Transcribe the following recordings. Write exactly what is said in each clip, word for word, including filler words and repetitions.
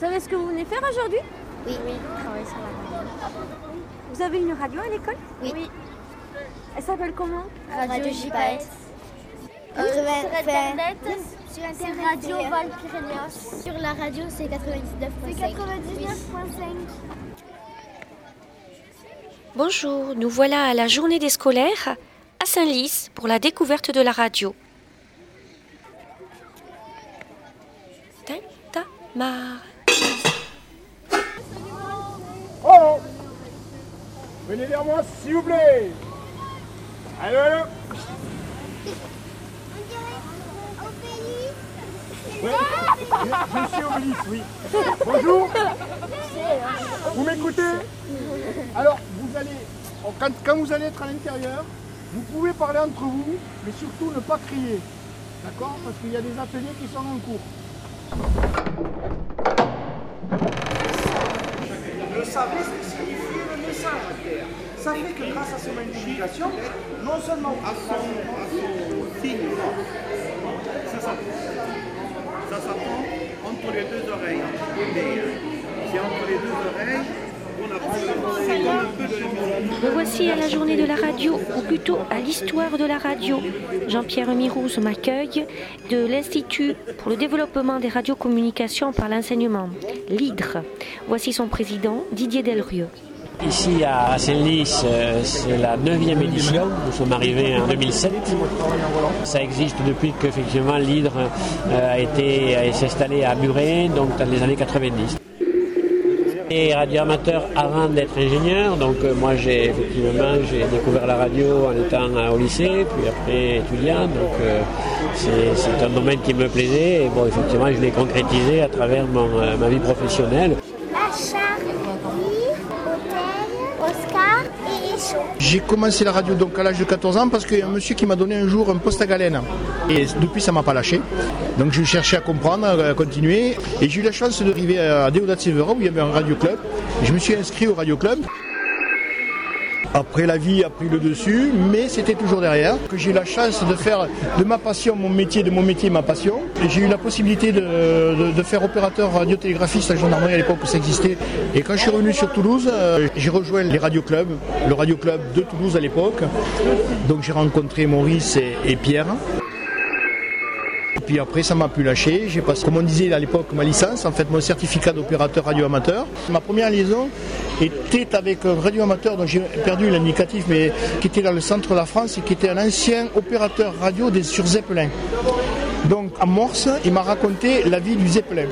Vous savez ce que vous venez faire aujourd'hui? Oui, oui, je travaille sur la radio. Vous avez une radio à l'école? Oui. Oui. Elle s'appelle comment? Radio J B S. Sur Internet, sur Internet, Radio Valpyrénéos. Sur la radio, c'est quatre-vingt-dix-neuf virgule cinq. C'est quatre-vingt-dix-neuf virgule cinq. Bonjour, nous voilà à la journée des scolaires à Saint-Lys pour la découverte de la radio. Tintamar. Oh, venez vers moi s'il vous plaît. Allô, allô. On dirait Obélix. Ouais, je suis Obélix, oui. Bonjour. Vous m'écoutez? Alors, vous allez, quand, quand vous allez être à l'intérieur, vous pouvez parler entre vous, mais surtout ne pas crier. D'accord? Parce qu'il y a des ateliers qui sont en cours. Le savoir signifie le message à Pierre. Ça fait que grâce à ses manipulations, non seulement à son signe, ça s'apprend. Ça s'apprend entre les deux oreilles. Mais c'est entre les deux oreilles qu'on apprend un peu de la musique. Voici à la journée de la radio, ou plutôt à l'histoire de la radio. Jean-Pierre Mirouze m'accueille de l'Institut pour le développement des radiocommunications par l'enseignement, l'I D R. Voici son président, Didier Delrieux. Ici à Saint-Lys, c'est la neuvième édition, nous sommes arrivés en deux mille sept. Ça existe depuis qu'effectivement l'I D R a été s'est installé à Muret, donc dans les années quatre-vingt-dix. Et radio amateur avant d'être ingénieur, donc moi j'ai effectivement j'ai découvert la radio en étant au lycée, puis après étudiant, donc euh, c'est, c'est un domaine qui me plaisait et bon effectivement je l'ai concrétisé à travers mon, euh, ma vie professionnelle. J'ai commencé la radio donc à l'âge de quatorze ans parce qu'il y a un monsieur qui m'a donné un jour un poste à galène. Et depuis ça ne m'a pas lâché. Donc je cherchais à comprendre, à continuer. Et j'ai eu la chance d'arriver à Déodat-Sévera où il y avait un radio club. Je me suis inscrit au radio club. Après la vie a pris le dessus, mais c'était toujours derrière. J'ai eu la chance de faire de ma passion mon métier, de mon métier ma passion. Et j'ai eu la possibilité de, de, de faire opérateur radiotélégraphiste à la gendarmerie à l'époque où ça existait. Et quand je suis revenu sur Toulouse, j'ai rejoint les radioclubs, le radioclub de Toulouse à l'époque. Donc j'ai rencontré Maurice et, et Pierre. Puis après ça m'a pu lâcher, j'ai passé, comme on disait à l'époque, ma licence, en fait mon certificat d'opérateur radio-amateur. Ma première liaison était avec un radio-amateur dont j'ai perdu l'indicatif, mais qui était dans le centre de la France et qui était un ancien opérateur radio des, sur Zeppelin. Donc à Morse, il m'a raconté la vie du Zeppelin.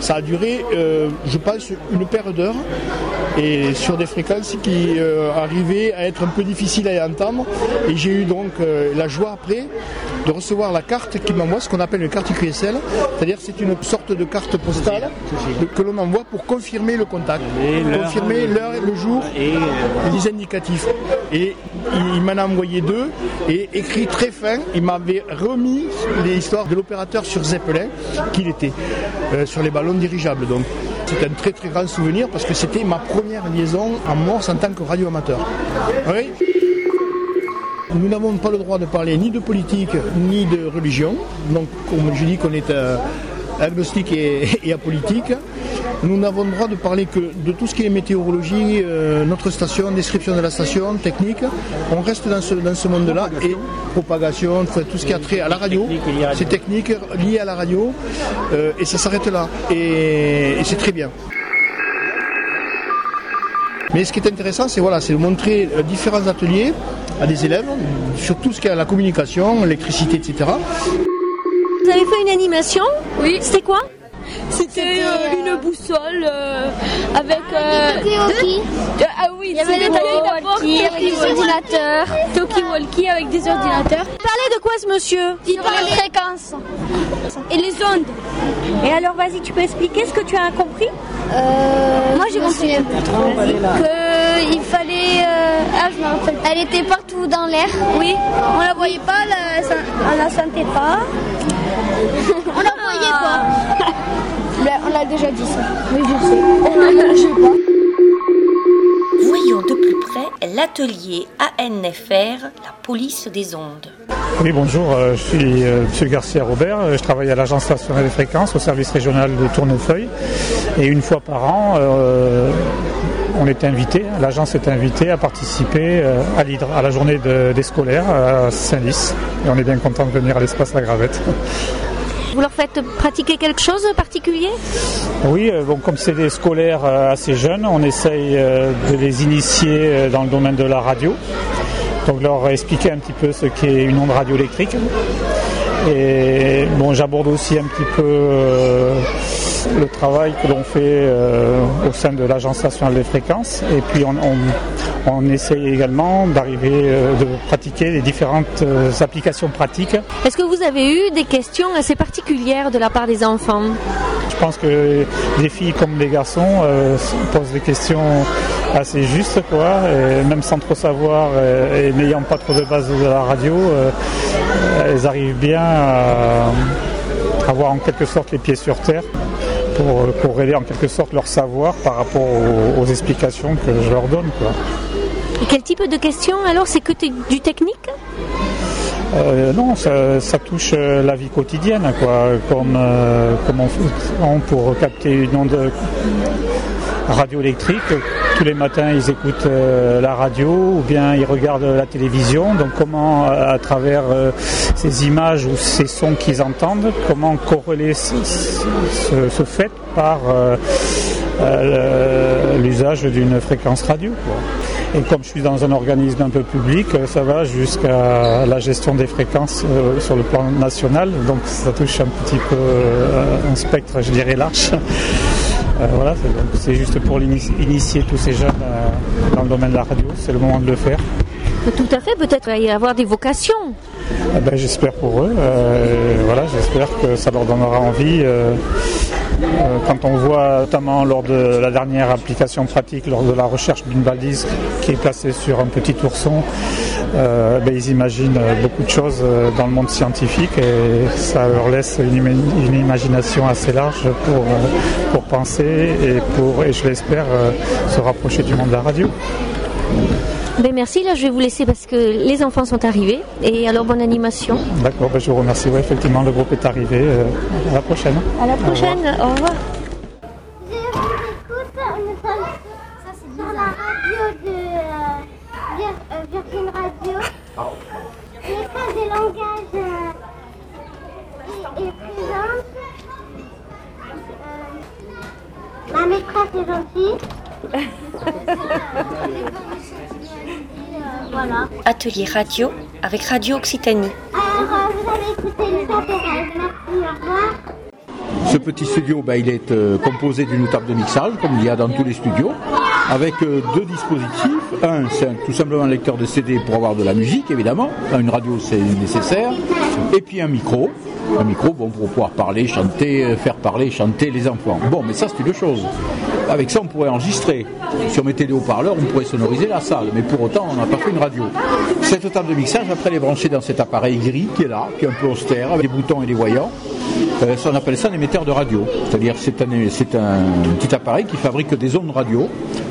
Ça a duré, euh, je pense, une paire d'heures et sur des fréquences qui euh, arrivaient à être un peu difficiles à entendre. Et j'ai eu donc euh, la joie après de recevoir la carte qui m'envoie, ce qu'on appelle une carte Q S L, c'est-à-dire c'est une sorte de carte postale que l'on envoie pour confirmer le contact, confirmer l'heure, le jour, les indicatifs. Et il m'en a envoyé deux et écrit très fin, il m'avait remis l'histoire de l'opérateur sur Zeppelin qu'il était, euh, sur les ballons dirigeables donc. C'est un très très grand souvenir parce que c'était ma première liaison en Morse en tant que radio-amateur. Oui. Nous n'avons pas le droit de parler ni de politique ni de religion. Donc, comme je dis qu'on est euh, agnostique et, et apolitique, nous n'avons le droit de parler que de tout ce qui est météorologie, euh, notre station, description de la station, technique. On reste dans ce, dans ce monde-là et propagation, enfin, tout ce qui a trait à la radio, c'est technique lié à la radio euh, et ça s'arrête là. Et, et c'est très bien. Mais ce qui est intéressant, c'est voilà, c'est de montrer différents ateliers à des élèves, sur tout ce qui est à la communication, l'électricité, et cetera. Vous avez fait une animation? Oui. C'était quoi? C'était, C'était euh, une boussole euh, avec... Euh, deux... euh, ah oui, il y avait des walkie avec des ordinateurs. Talkie-walkie avec des ordinateurs. Il parlait de quoi ce monsieur? Il parlait de fréquences. Et les ondes. Et alors vas-y, tu peux expliquer ce que tu as compris? euh, Moi j'ai compris qu'il fallait... Euh... Ah je m'en rappelle. Elle était partout dans l'air. Oui. On la voyait pas, la... on la sentait pas. On la voyait pas. On l'a déjà dit ça. Oui, je sais. On l'a déjà dit. Voyons de plus près l'atelier A N F R, la police des ondes. Oui, bonjour, je suis M. Garcia Robert, je travaille à l'Agence nationale des fréquences, au service régional de Tournefeuille, et une fois par an, euh, on est invité, l'agence est invitée à participer à l'Hydre, à la journée de, des scolaires à Saint-Lys, et on est bien content de venir à l'espace La Gravette. Vous leur faites pratiquer quelque chose de particulier ? Oui, bon, comme c'est des scolaires assez jeunes, on essaye de les initier dans le domaine de la radio. Donc leur expliquer un petit peu ce qu'est une onde radioélectrique. Et bon, j'aborde aussi un petit peu euh, le travail que l'on fait euh, au sein de l'Agence nationale des fréquences. Et puis on, on, on essaye également d'arriver, euh, de pratiquer les différentes euh, applications pratiques. Est-ce que vous avez eu des questions assez particulières de la part des enfants ? Je pense que les filles comme les garçons euh, posent des questions assez justes, quoi. Et même sans trop savoir et, et n'ayant pas trop de base de la radio, euh, elles arrivent bien à avoir en quelque sorte les pieds sur terre pour, pour aider en quelque sorte leur savoir par rapport aux, aux explications que je leur donne, quoi. Et quel type de questions alors ? C'est que du technique ? Euh, non, ça, ça touche la vie quotidienne, quoi. Comme, euh, comme on fait pour capter une onde radioélectrique. Tous les matins, ils écoutent euh, la radio ou bien ils regardent la télévision. Donc comment, à travers euh, ces images ou ces sons qu'ils entendent, comment corréler ce, ce, ce fait par euh, euh, l'usage d'une fréquence radio, quoi. Et comme je suis dans un organisme un peu public, ça va jusqu'à la gestion des fréquences euh, sur le plan national. Donc ça touche un petit peu euh, un spectre, je dirais, large. Euh, voilà, c'est, donc, c'est juste pour initier tous ces jeunes euh, dans le domaine de la radio. C'est le moment de le faire. Tout à fait, peut-être y avoir des vocations. Eh ben, j'espère pour eux. Euh, voilà, j'espère que ça leur donnera envie. Euh, euh, quand on voit, notamment lors de la dernière application pratique, lors de la recherche d'une balise qui est placée sur un petit ourson, euh, ben, ils imaginent beaucoup de choses dans le monde scientifique et ça leur laisse une, une imagination assez large pour, pour penser et pour, et je l'espère, euh, se rapprocher du monde de la radio. Ben merci, là je vais vous laisser parce que les enfants sont arrivés et alors bonne animation. D'accord, ben je vous remercie, ouais, effectivement le groupe est arrivé, euh, à la prochaine. À la prochaine, au revoir. Au revoir. Je vous écoute, ça c'est dans la radio de euh, Virgin Radio, l'école des langages euh, est, est présente, euh, ma maîtresse est gentille. Voilà. Atelier radio avec Radio Occitanie. Alors, vous avez écouté une tempérale. Merci, au revoir. Ce petit studio, ben, il est euh, composé d'une table de mixage, comme il y a dans tous les studios, avec euh, deux dispositifs. Un, c'est un, tout simplement un lecteur de C D pour avoir de la musique, évidemment. Une radio, c'est nécessaire. Et puis un micro. Un micro bon, pour pouvoir parler, chanter, faire parler, chanter les enfants. Bon, mais ça, c'est une chose. Avec ça, on pourrait enregistrer. Si on mettait les haut-parleurs, on pourrait sonoriser la salle. Mais pour autant, on n'a pas fait une radio. Cette table de mixage, après, elle est branchée dans cet appareil gris qui est là, qui est un peu austère, avec des boutons et des voyants. Euh, ça, on appelle ça un émetteur de radio. C'est-à-dire, c'est un, c'est un petit appareil qui fabrique des ondes radio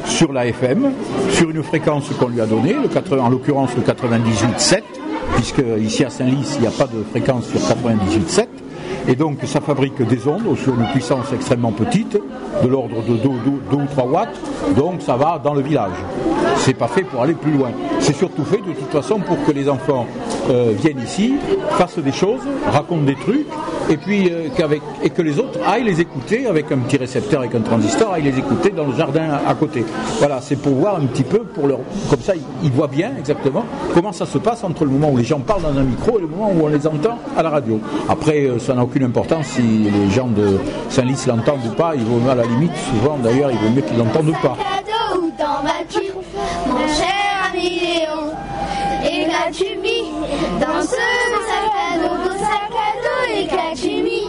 sur la F M, sur une fréquence qu'on lui a donnée, le quatre-vingts, en l'occurrence le quatre-vingt-dix-huit virgule sept, puisque ici à Saint-Lys, il n'y a pas de fréquence sur quatre-vingt-dix-huit virgule sept. Et donc ça fabrique des ondes sur une puissance extrêmement petite, de l'ordre de deux ou trois watts, donc ça va dans le village. C'est pas fait pour aller plus loin. C'est surtout fait de toute façon pour que les enfants euh, viennent ici, fassent des choses, racontent des trucs, et puis euh, qu'avec, et que les autres aillent les écouter avec un petit récepteur, avec un transistor, aillent les écouter dans le jardin à côté. Voilà, c'est pour voir un petit peu, pour leur, comme ça ils voient bien exactement comment ça se passe entre le moment où les gens parlent dans un micro et le moment où on les entend à la radio. Après, ça n'a aucune importance si les gens de Saint-Lys l'entendent ou pas, ils vont à la limite, souvent d'ailleurs, il vaut mieux qu'ils l'entendent ou pas. Dans ma cure, mon cher ami Léon, et qu'as-tu mis dans ce beau sac à dos, beau sac à dos, et qu'as-tu mis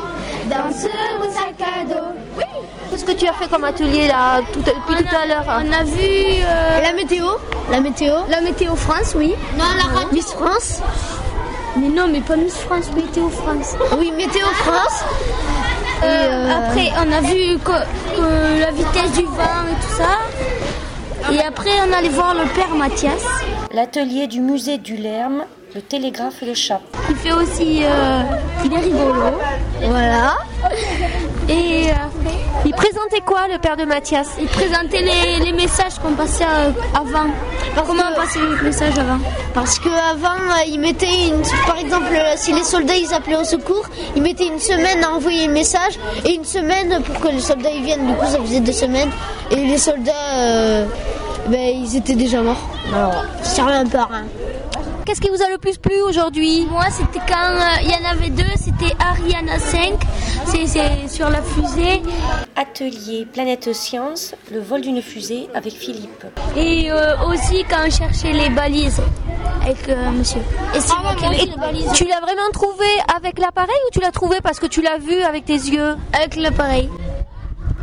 dans ce beau sac à dos, oui. Qu'est-ce que tu as fait comme atelier là, tout, depuis tout à l'heure? On a vu euh... la météo, la météo, la météo France, oui. Non, la radio. Miss France. Mais non, mais pas Miss France, Météo France. Oui, Météo France. Et euh... après, on a vu que, que la vitesse du vent et tout ça. Et après, on allait voir le père Mathias. L'atelier du musée du Lerme, le télégraphe et le chat. fait aussi, euh, il est rigolo, voilà. Et euh, il présentait quoi, le père de Mathias? Il présentait les, les messages qu'on passait avant. Parce Comment on passait les messages avant? Parce qu'avant, il mettait une, par exemple, si les soldats ils appelaient au secours, ils mettaient une semaine à envoyer un message et une semaine pour que les soldats ils viennent. Du coup, ça faisait deux semaines. Et les soldats, euh, ben, ils étaient déjà morts. Alors, ça servait un peu à rien. Qu'est-ce qui vous a le plus plu aujourd'hui? Moi, c'était quand il euh, y en avait deux, c'était Ariana cinq, c'est, c'est sur la fusée. Atelier Planète Science, le vol d'une fusée avec Philippe. Et euh, aussi quand on cherchait les balises avec euh, monsieur. Et c'est ah, moi qui ai les balises. Tu l'as vraiment trouvé avec l'appareil ou tu l'as trouvé parce que tu l'as vu avec tes yeux? Avec l'appareil.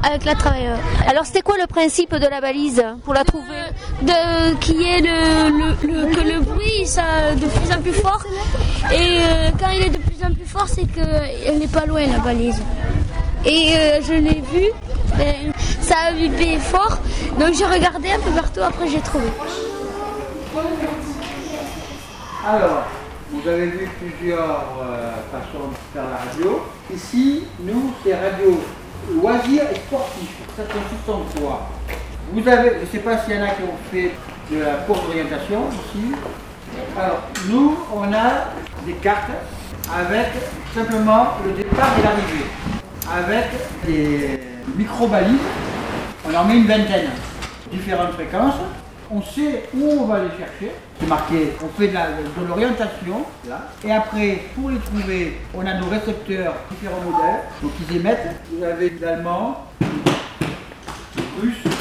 Avec la travailleuse. Alors c'était quoi le principe de la balise pour la de, trouver de, qui est le, le, le, que le bruit ça de plus en plus fort. Et euh, quand il est de plus en plus fort, c'est qu'elle n'est pas loin la balise. Et euh, je l'ai vu, ben, ça a vibré fort. Donc j'ai regardé un peu partout, après j'ai trouvé. Alors, vous avez vu plusieurs euh, façons de faire la radio. Ici, nous, c'est radio loisirs et sportifs. Ça consiste en quoi? Vous avez, je ne sais pas s'il y en a qui ont fait de la course d'orientation ici. Alors, nous, on a des cartes avec simplement le départ et l'arrivée. Avec des micro-balises, on en met une vingtaine, différentes fréquences. On sait où on va les chercher. C'est marqué, on fait de, la, de l'orientation, là. Et après, pour les trouver, on a nos récepteurs, différents modèles. Donc ils émettent. Vous avez de l'allemand, du russe,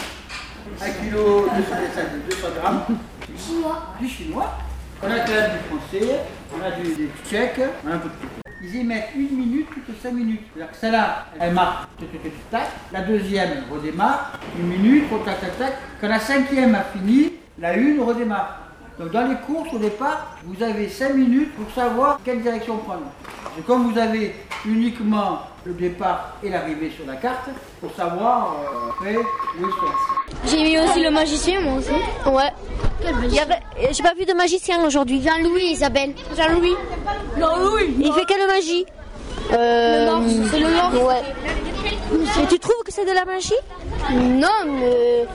un kilo, deux cents grammes, du chinois. Du chinois. On a quand même du français, on a du, des tchèques, on a un peu de tout. Ils émettent une minute toutes cinq minutes. C'est-à-dire que celle-là, elle marque, tac, la deuxième redémarre, une minute, tac, tac, tac. Quand la cinquième a fini, la une redémarre. Donc dans les courses, au départ, vous avez cinq minutes pour savoir quelle direction prendre. Et comme vous avez uniquement le départ et l'arrivée sur la carte, pour savoir euh, après où ils sont. J'ai mis aussi le magicien, moi aussi. Ouais. Quel magicien? Il y avait... J'ai pas vu de magicien aujourd'hui. Jean-Louis Isabelle. Jean-Louis. Jean-Louis. Il fait quelle magie? Euh... Le morse. C'est le morse. Ouais. Et tu trouves que c'est de la magie? Non, mais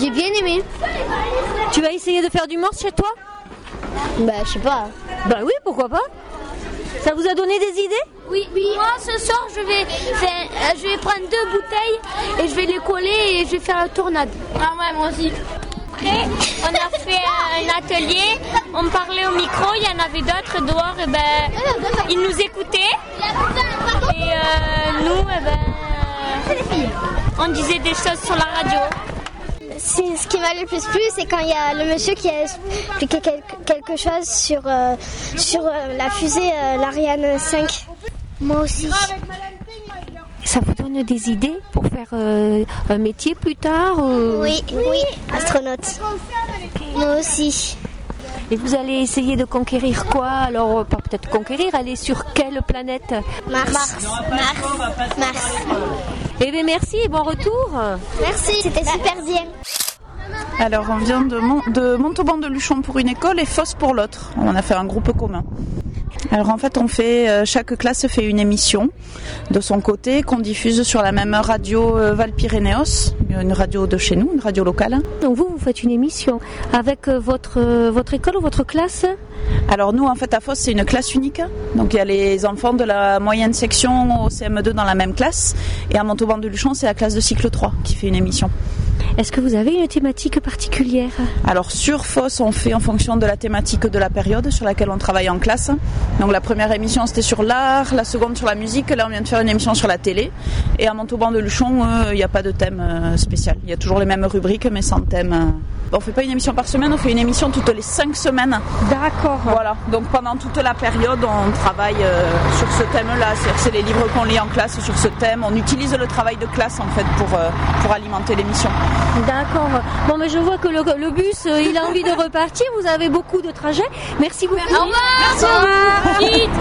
j'ai bien aimé. Tu vas essayer de faire du morse chez toi? Bah, je sais pas. Bah oui, pourquoi pas? Ça vous a donné des idées? Oui, oui. Moi, ce soir, je vais, faire, je vais prendre deux bouteilles et je vais les coller et je vais faire la tournade. Ah ouais, moi aussi. Après, on a fait un atelier, on parlait au micro, il y en avait d'autres dehors, et ben, ils nous écoutaient. Et euh, nous, et ben... on disait des choses sur la radio. C'est, ce qui m'a le plus plu, c'est quand il y a le monsieur qui a expliqué quel, quelque chose sur, euh, sur euh, la fusée, euh, l'Ariane cinq. Moi aussi. Ça vous donne des idées pour faire euh, un métier plus tard euh... Oui, oui, astronaute. Moi aussi. Et vous allez essayer de conquérir quoi? Alors, pas peut-être conquérir, aller sur quelle planète? Mars. Mars. Mars. Mars. Eh bien, merci et bon retour. Merci, c'était super bien. Alors, on vient de, Mont- de Montauban-de-Luchon pour une école et Fosse pour l'autre. On en a fait un groupe commun. Alors, en fait, on fait, chaque classe fait une émission de son côté qu'on diffuse sur la même radio Valpyrénéos, une radio de chez nous, une radio locale. Donc, vous, vous faites une émission avec votre, votre école ou votre classe? Alors, nous, en fait, à Fosse, c'est une classe unique. Donc, il y a les enfants de la moyenne section au C M deux dans la même classe. Et à Montauban-de-Luchon, c'est la classe de cycle trois qui fait une émission. Est-ce que vous avez une thématique particulière? Alors sur Fosse, on fait en fonction de la thématique de la période sur laquelle on travaille en classe. Donc la première émission c'était sur l'art, la seconde sur la musique, là on vient de faire une émission sur la télé. Et à Montauban-de-Luchon, il euh, n'y a pas de thème euh, spécial. Il y a toujours les mêmes rubriques mais sans thème. Euh... On ne fait pas une émission par semaine, on fait une émission toutes les cinq semaines. D'accord. Voilà, donc pendant toute la période on travaille euh, sur ce thème-là. C'est-à-dire que c'est les livres qu'on lit en classe sur ce thème. On utilise le travail de classe en fait pour, euh, pour alimenter l'émission. D'accord. Bon, mais je vois que le, le bus, euh, il a envie de repartir. Vous avez beaucoup de trajets. Merci beaucoup. Merci. Au revoir. Merci. Au revoir.